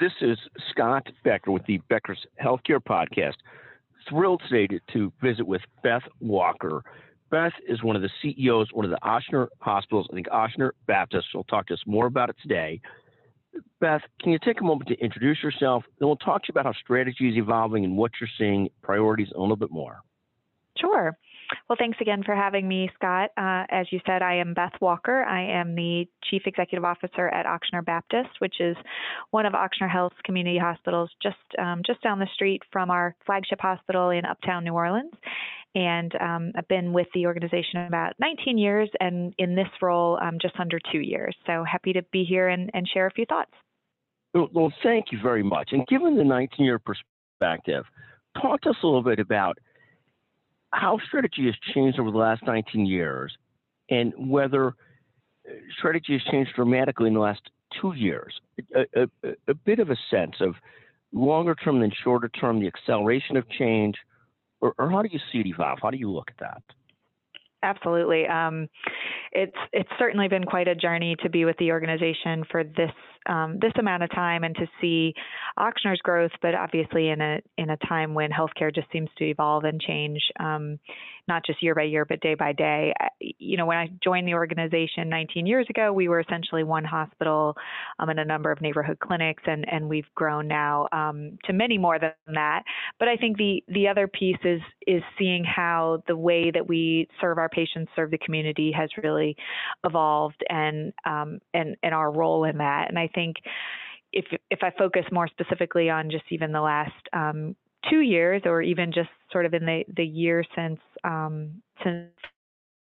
This is Scott Becker with the Becker's Healthcare Podcast. Thrilled today to visit with Beth Walker. Beth is one of the CEOs, one of the Ochsner hospitals, I think Ochsner Baptist. She'll talk to us more about it today. Beth, can you take a moment to introduce yourself? Then we'll talk to you about how strategy is evolving and what you're seeing, priorities, and a little bit more. Sure. Well, thanks again for having me, Scott. As you said, I am Beth Walker. I am the Chief Executive Officer at Ochsner Baptist, which is one of Ochsner Health's community hospitals just down the street from our flagship hospital in Uptown New Orleans. And I've been with the organization about 19 years and in this role just under 2 years. So happy to be here and share a few thoughts. Well, thank you very much. And given the 19-year perspective, talk to us a little bit about how strategy has changed over the last 19 years and whether strategy has changed dramatically in the last 2 years. A bit of a sense of longer term than shorter term, the acceleration of change, or how do you see it evolve? How do you look at that? Absolutely. It's certainly been quite a journey to be with the organization for this amount of time and to see Ochsner's growth, but obviously in a time when healthcare just seems to evolve and change, not just year by year, but day by day. You know, when I joined the organization 19 years ago, we were essentially one hospital and a number of neighborhood clinics, and we've grown now to many more than that. But I think the other piece is seeing how the way that we serve our patients, serve the community, has really evolved, and our role in that. And I think if I focus more specifically on just even the last 2 years, or even just sort of in the year since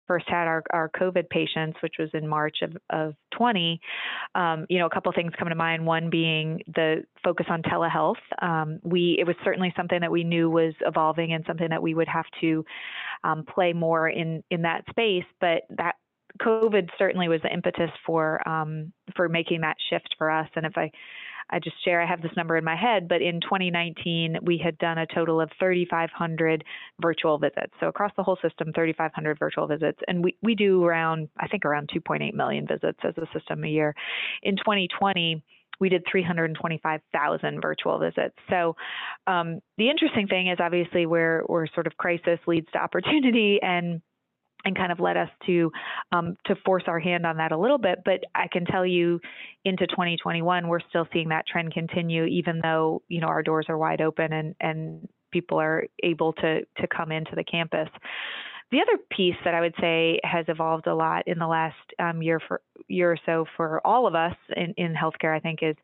first had our COVID patients, which was in March of 20, you know, a couple of things come to mind. One being the focus on telehealth. It was certainly something that we knew was evolving and something that we would have to play more in that space. But that COVID certainly was the impetus for making that shift for us. And if I just share, I have this number in my head, but in 2019, we had done a total of 3,500 virtual visits. So across the whole system, 3,500 virtual visits. And we do around 2.8 million visits as a system a year. In 2020, we did 325,000 virtual visits. So the interesting thing is obviously where sort of crisis leads to opportunity and kind of led us to force our hand on that a little bit. But I can tell you into 2021, we're still seeing that trend continue, even though, you know, our doors are wide open and people are able to come into the campus. The other piece that I would say has evolved a lot in the last year or so for all of us in healthcare, I think, is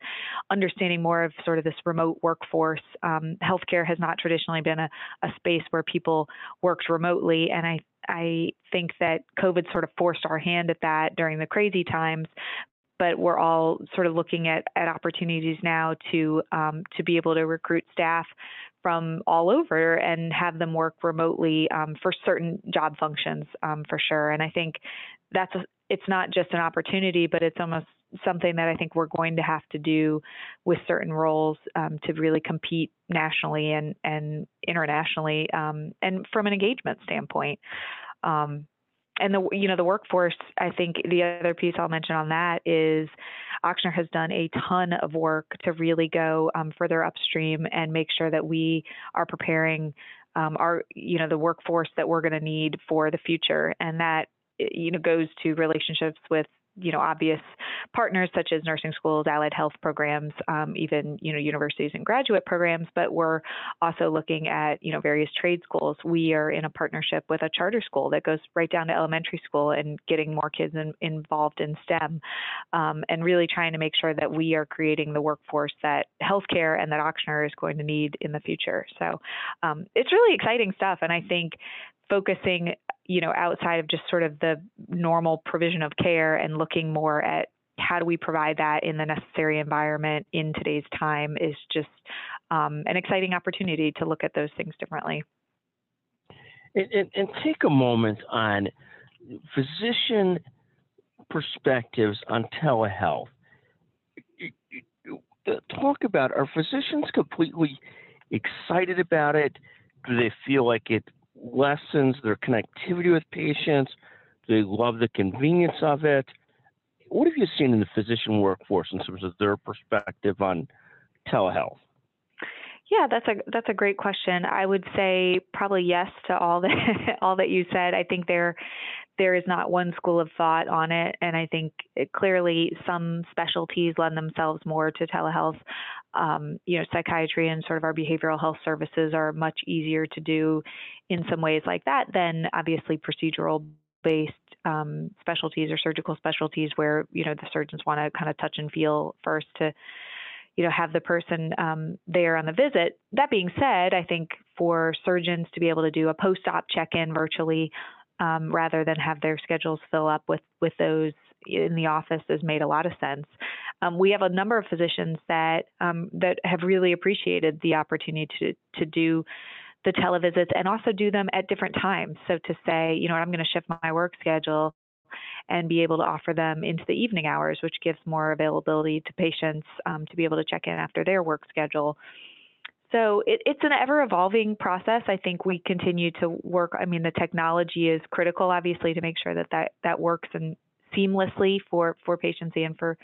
understanding more of sort of this remote workforce. Healthcare has not traditionally been a space where people worked remotely, and I think that COVID sort of forced our hand at that during the crazy times. But we're all sort of looking at opportunities now to be able to recruit staff from all over and have them work remotely for certain job functions for sure. And I think it's not just an opportunity, but it's almost something that I think we're going to have to do with certain roles to really compete nationally and internationally and from an engagement standpoint. And the workforce, I think the other piece I'll mention on that is Ochsner has done a ton of work to really go further upstream and make sure that we are preparing the workforce that we're going to need for the future. And that, you know, goes to relationships with, you know, obvious partners such as nursing schools, allied health programs, even, you know, universities and graduate programs. But we're also looking at, you know, various trade schools. We are in a partnership with a charter school that goes right down to elementary school and getting more kids involved in STEM, and really trying to make sure that we are creating the workforce that healthcare and that Ochsner is going to need in the future. So it's really exciting stuff. And I think focusing, you know, outside of just sort of the normal provision of care and looking more at how do we provide that in the necessary environment in today's time is just an exciting opportunity to look at those things differently. And take a moment on physician perspectives on telehealth. Talk about, are physicians completely excited about it? Do they feel like it lessens their connectivity with patients? They love the convenience of it. What have you seen in the physician workforce in terms of their perspective on telehealth? Yeah, that's a great question. I would say probably yes to all that you said. I think there is not one school of thought on it, and I think clearly some specialties lend themselves more to telehealth. Psychiatry and sort of our behavioral health services are much easier to do in some ways like that than obviously procedural-based specialties or surgical specialties where the surgeons want to kind of touch and feel first to have the person there on the visit. That being said, I think for surgeons to be able to do a post-op check-in virtually rather than have their schedules fill up with those in the office has made a lot of sense. We have a number of physicians that have really appreciated the opportunity to do the televisits and also do them at different times. So to say, I'm going to shift my work schedule and be able to offer them into the evening hours, which gives more availability to patients to be able to check in after their work schedule. So it's an ever-evolving process. I think we continue to work. I mean, the technology is critical, obviously, to make sure that works and seamlessly for patients and for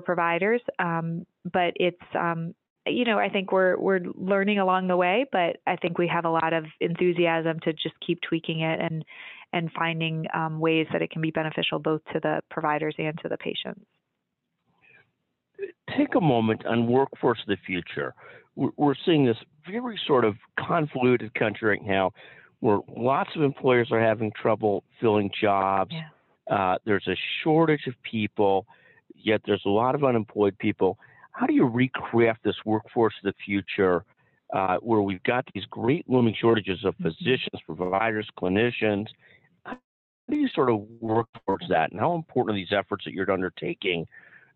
providers. But it's, I think we're learning along the way, but I think we have a lot of enthusiasm to just keep tweaking it and finding ways that it can be beneficial both to the providers and to the patients. Take a moment on workforce of the future. We're seeing this very sort of convoluted country right now where lots of employers are having trouble filling jobs. Yeah. There's a shortage of people, yet there's a lot of unemployed people. How do you recraft this workforce of the future where we've got these great looming shortages of physicians, providers, clinicians? How do you sort of work towards that? And how important are these efforts that you're undertaking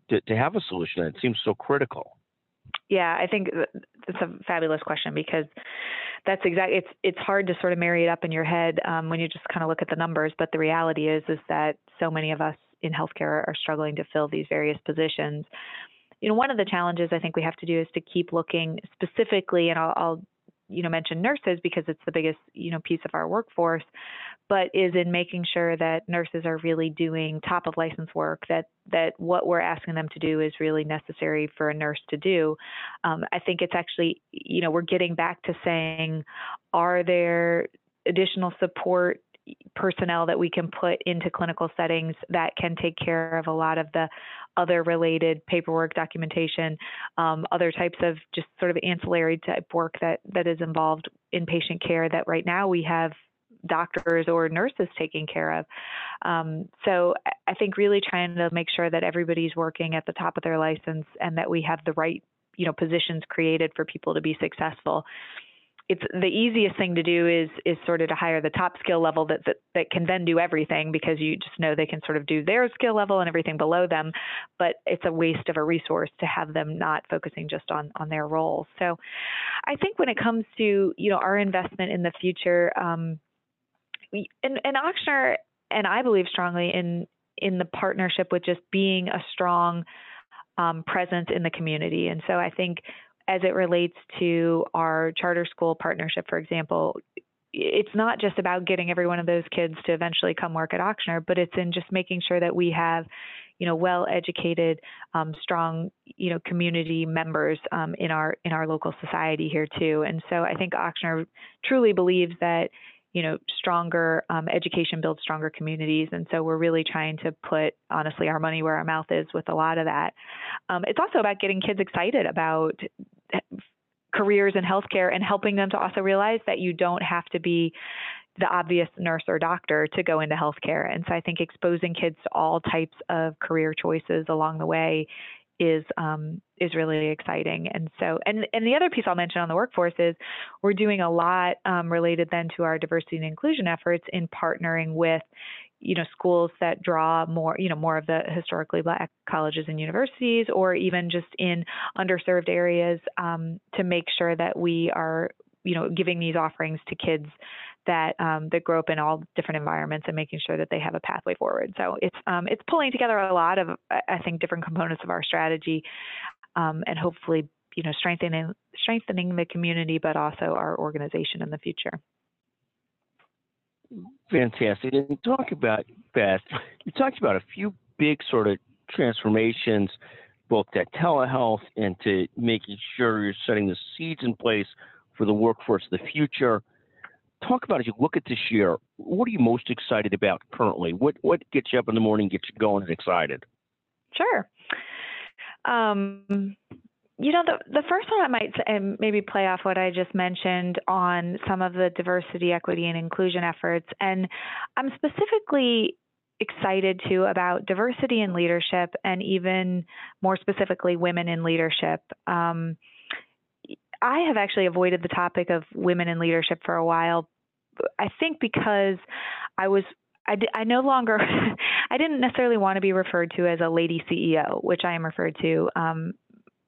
to have a solution that seems so critical? Yeah, I think that's a fabulous question because that's exactly, it's hard to sort of marry it up in your head when you just kind of look at the numbers. But the reality is that so many of us in healthcare are struggling to fill these various positions. One of the challenges I think we have to do is to keep looking specifically, and I'll mention nurses because it's the biggest, piece of our workforce, but is in making sure that nurses are really doing top of license work, that what we're asking them to do is really necessary for a nurse to do. I think it's actually, we're getting back to saying, are there additional support personnel that we can put into clinical settings that can take care of a lot of the other related paperwork, documentation, other types of just sort of ancillary type work that is involved in patient care that right now we have doctors or nurses taking care of. So I think really trying to make sure that everybody's working at the top of their license and that we have the right, positions created for people to be successful. It's the easiest thing to do is sort of to hire the top skill level that can then do everything because you just know they can sort of do their skill level and everything below them, but it's a waste of a resource to have them not focusing just on their roles. So I think when it comes to, our investment in the future, and Ochsner and I believe strongly in the partnership with just being a strong presence in the community. And so I think as it relates to our charter school partnership, for example, it's not just about getting every one of those kids to eventually come work at Ochsner, but it's in just making sure that we have, well-educated, strong, community members in our local society here too. And so I think Ochsner truly believes that, stronger education builds stronger communities. And so we're really trying to put, honestly, our money where our mouth is with a lot of that. It's also about getting kids excited about careers in healthcare and helping them to also realize that you don't have to be the obvious nurse or doctor to go into healthcare. And so I think exposing kids to all types of career choices along the way is really exciting. And so, and the other piece I'll mention on the workforce is we're doing a lot related then to our diversity and inclusion efforts in partnering with, schools that draw more, more of the historically Black colleges and universities, or even just in underserved areas to make sure that we are, giving these offerings to kids that grow up in all different environments and making sure that they have a pathway forward. So it's pulling together a lot of, I think, different components of our strategy and hopefully, strengthening the community, but also our organization in the future. Fantastic. And Beth, you talked about a few big sort of transformations both to telehealth and to making sure you're setting the seeds in place for the workforce of the future. Talk about, as you look at this year, what are you most excited about currently? What gets you up in the morning, gets you going and excited? Sure. The first one I might say, and maybe play off what I just mentioned on some of the diversity, equity, and inclusion efforts. And I'm specifically excited too about diversity in leadership, and even more specifically, women in leadership. I have actually avoided the topic of women in leadership for a while, I think because I didn't necessarily want to be referred to as a lady CEO, which I am referred to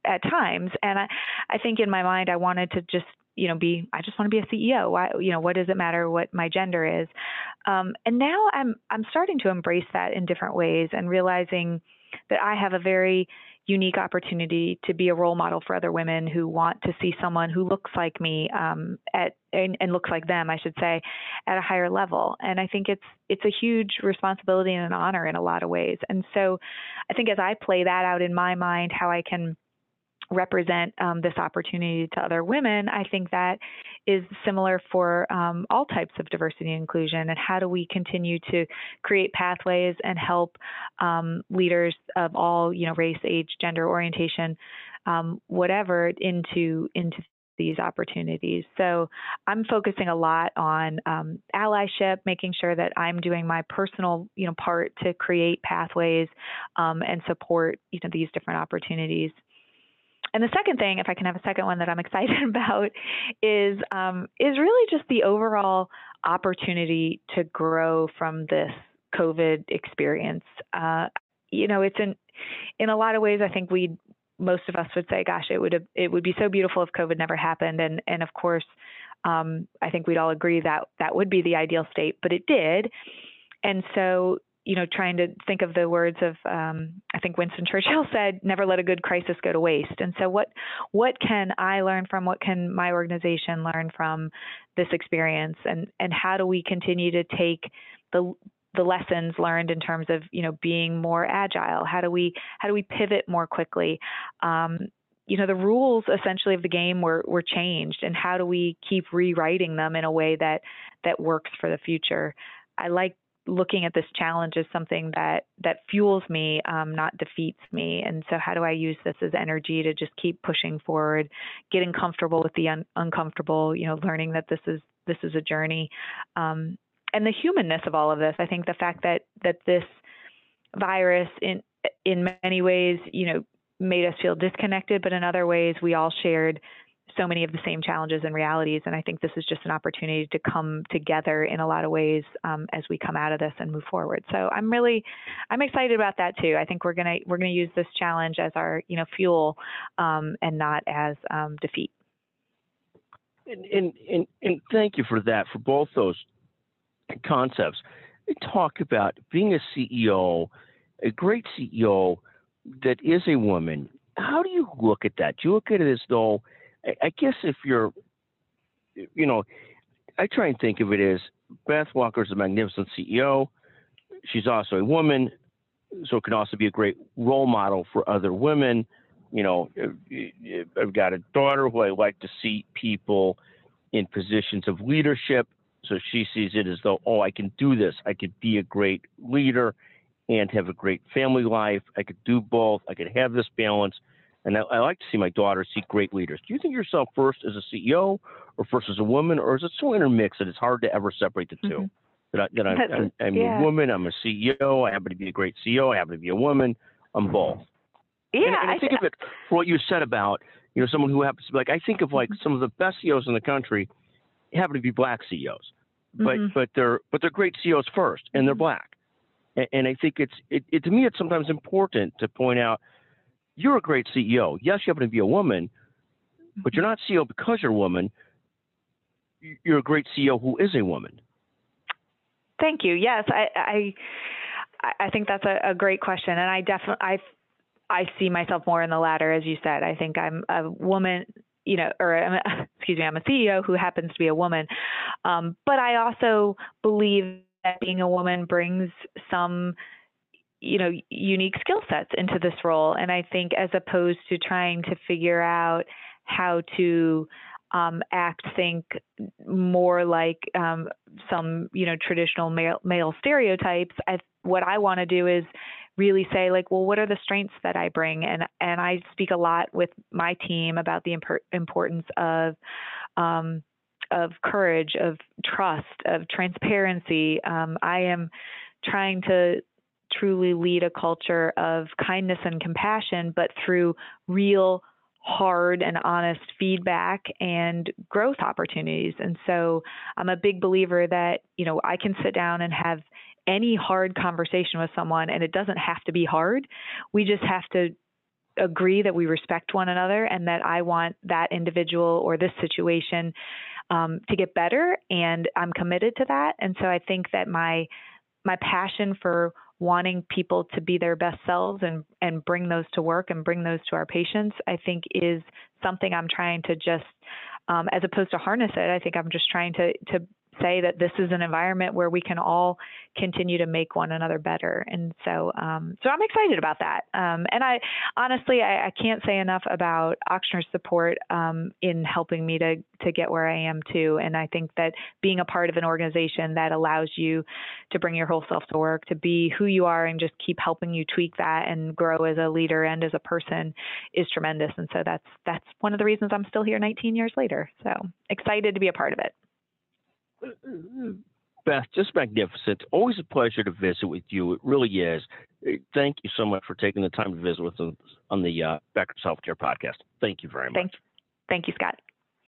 at times. And I think in my mind, I wanted to just, I just want to be a CEO. Why, what does it matter what my gender is? And now I'm starting to embrace that in different ways and realizing that I have a very unique opportunity to be a role model for other women who want to see someone who looks like me and looks like them, I should say, at a higher level. And I think it's a huge responsibility and an honor in a lot of ways. And so I think as I play that out in my mind, how I can represent this opportunity to other women, I think that is similar for all types of diversity and inclusion. And how do we continue to create pathways and help leaders of all, race, age, gender, orientation, whatever, into these opportunities. So I'm focusing a lot on allyship, making sure that I'm doing my personal, part to create pathways and support, these different opportunities. And the second thing, if I can have a second one that I'm excited about, is really just the overall opportunity to grow from this COVID experience. It's in a lot of ways, I think most of us would say, gosh, it would be so beautiful if COVID never happened. And of course, I think we'd all agree that that would be the ideal state, but it did. And so, trying to think of the words of, I think Winston Churchill said, never let a good crisis go to waste. And so what can I learn from, what can my organization learn from this experience? And how do we continue to take the lessons learned in terms of, being more agile? How do we pivot more quickly? The rules essentially of the game were changed, and how do we keep rewriting them in a way that works for the future? I like looking at this challenge as something that fuels me, not defeats me. And so how do I use this as energy to just keep pushing forward, getting comfortable with the uncomfortable, learning that this is a journey. And the humanness of all of this, I think the fact that this virus in many ways, made us feel disconnected, but in other ways we all shared so many of the same challenges and realities. And I think this is just an opportunity to come together in a lot of ways as we come out of this and move forward. So I'm excited about that too. I think we're gonna use this challenge as our, fuel and not as defeat. And thank you for that, for both those concepts. Talk about being a CEO, a great CEO that is a woman. How do you look at that? Do you look at it as though, I guess if you're, I try and think of it as Beth Walker is a magnificent CEO. She's also a woman, so can also be a great role model for other women. I've got a daughter who I like to see people in positions of leadership. So she sees it as though, I can do this. I could be a great leader and have a great family life. I could do both. I could have this balance. And I like to see my daughter see great leaders. Do you think yourself first as a CEO, or first as a woman, or is it so intermixed that it's hard to ever separate the two? Mm-hmm. I'm a woman, I'm a CEO, I happen to be a great CEO, I happen to be a woman, I'm both. Yeah, and I think of it for what you said about, someone who happens to be like, I think of like some of the best CEOs in the country happen to be black CEOs, but they're great CEOs first, and they're black. And I think to me, it's sometimes important to point out, you're a great CEO. Yes, you happen to be a woman, but you're not CEO because you're a woman. You're a great CEO who is a woman. Thank you. Yes, I think that's a great question, and I definitely I see myself more in the latter, as you said. I think I'm a woman, I'm a CEO who happens to be a woman, but I also believe that being a woman brings some you know, unique skill sets into this role. And I think as opposed to trying to figure out how to think more like some, you know, traditional male stereotypes, what I want to do is really say, like, well, what are the strengths that I bring? And I speak a lot with my team about the importance of courage, of trust, of transparency. I am trying to truly lead a culture of kindness and compassion, but through real, hard and honest feedback and growth opportunities. And so I'm a big believer that, you know, I can sit down and have any hard conversation with someone, and it doesn't have to be hard. We just have to agree that we respect one another and that I want that individual or this situation to get better. And I'm committed to that. And so I think that my passion for wanting people to be their best selves and bring those to work and bring those to our patients, I think is something I'm trying to just, as opposed to harness it, I think I'm just trying to say that this is an environment where we can all continue to make one another better. And so, so I'm excited about that. And I honestly, I can't say enough about Ochsner's support in helping me to get where I am too. And I think that being a part of an organization that allows you to bring your whole self to work, to be who you are and just keep helping you tweak that and grow as a leader and as a person is tremendous. And so that's one of the reasons I'm still here 19 years later. So excited to be a part of it. Beth, just magnificent. Always a pleasure to visit with you. It really is. Thank you so much for taking the time to visit with us on the Becker's Healthcare Podcast. Thank you very much. Thank you, Scott.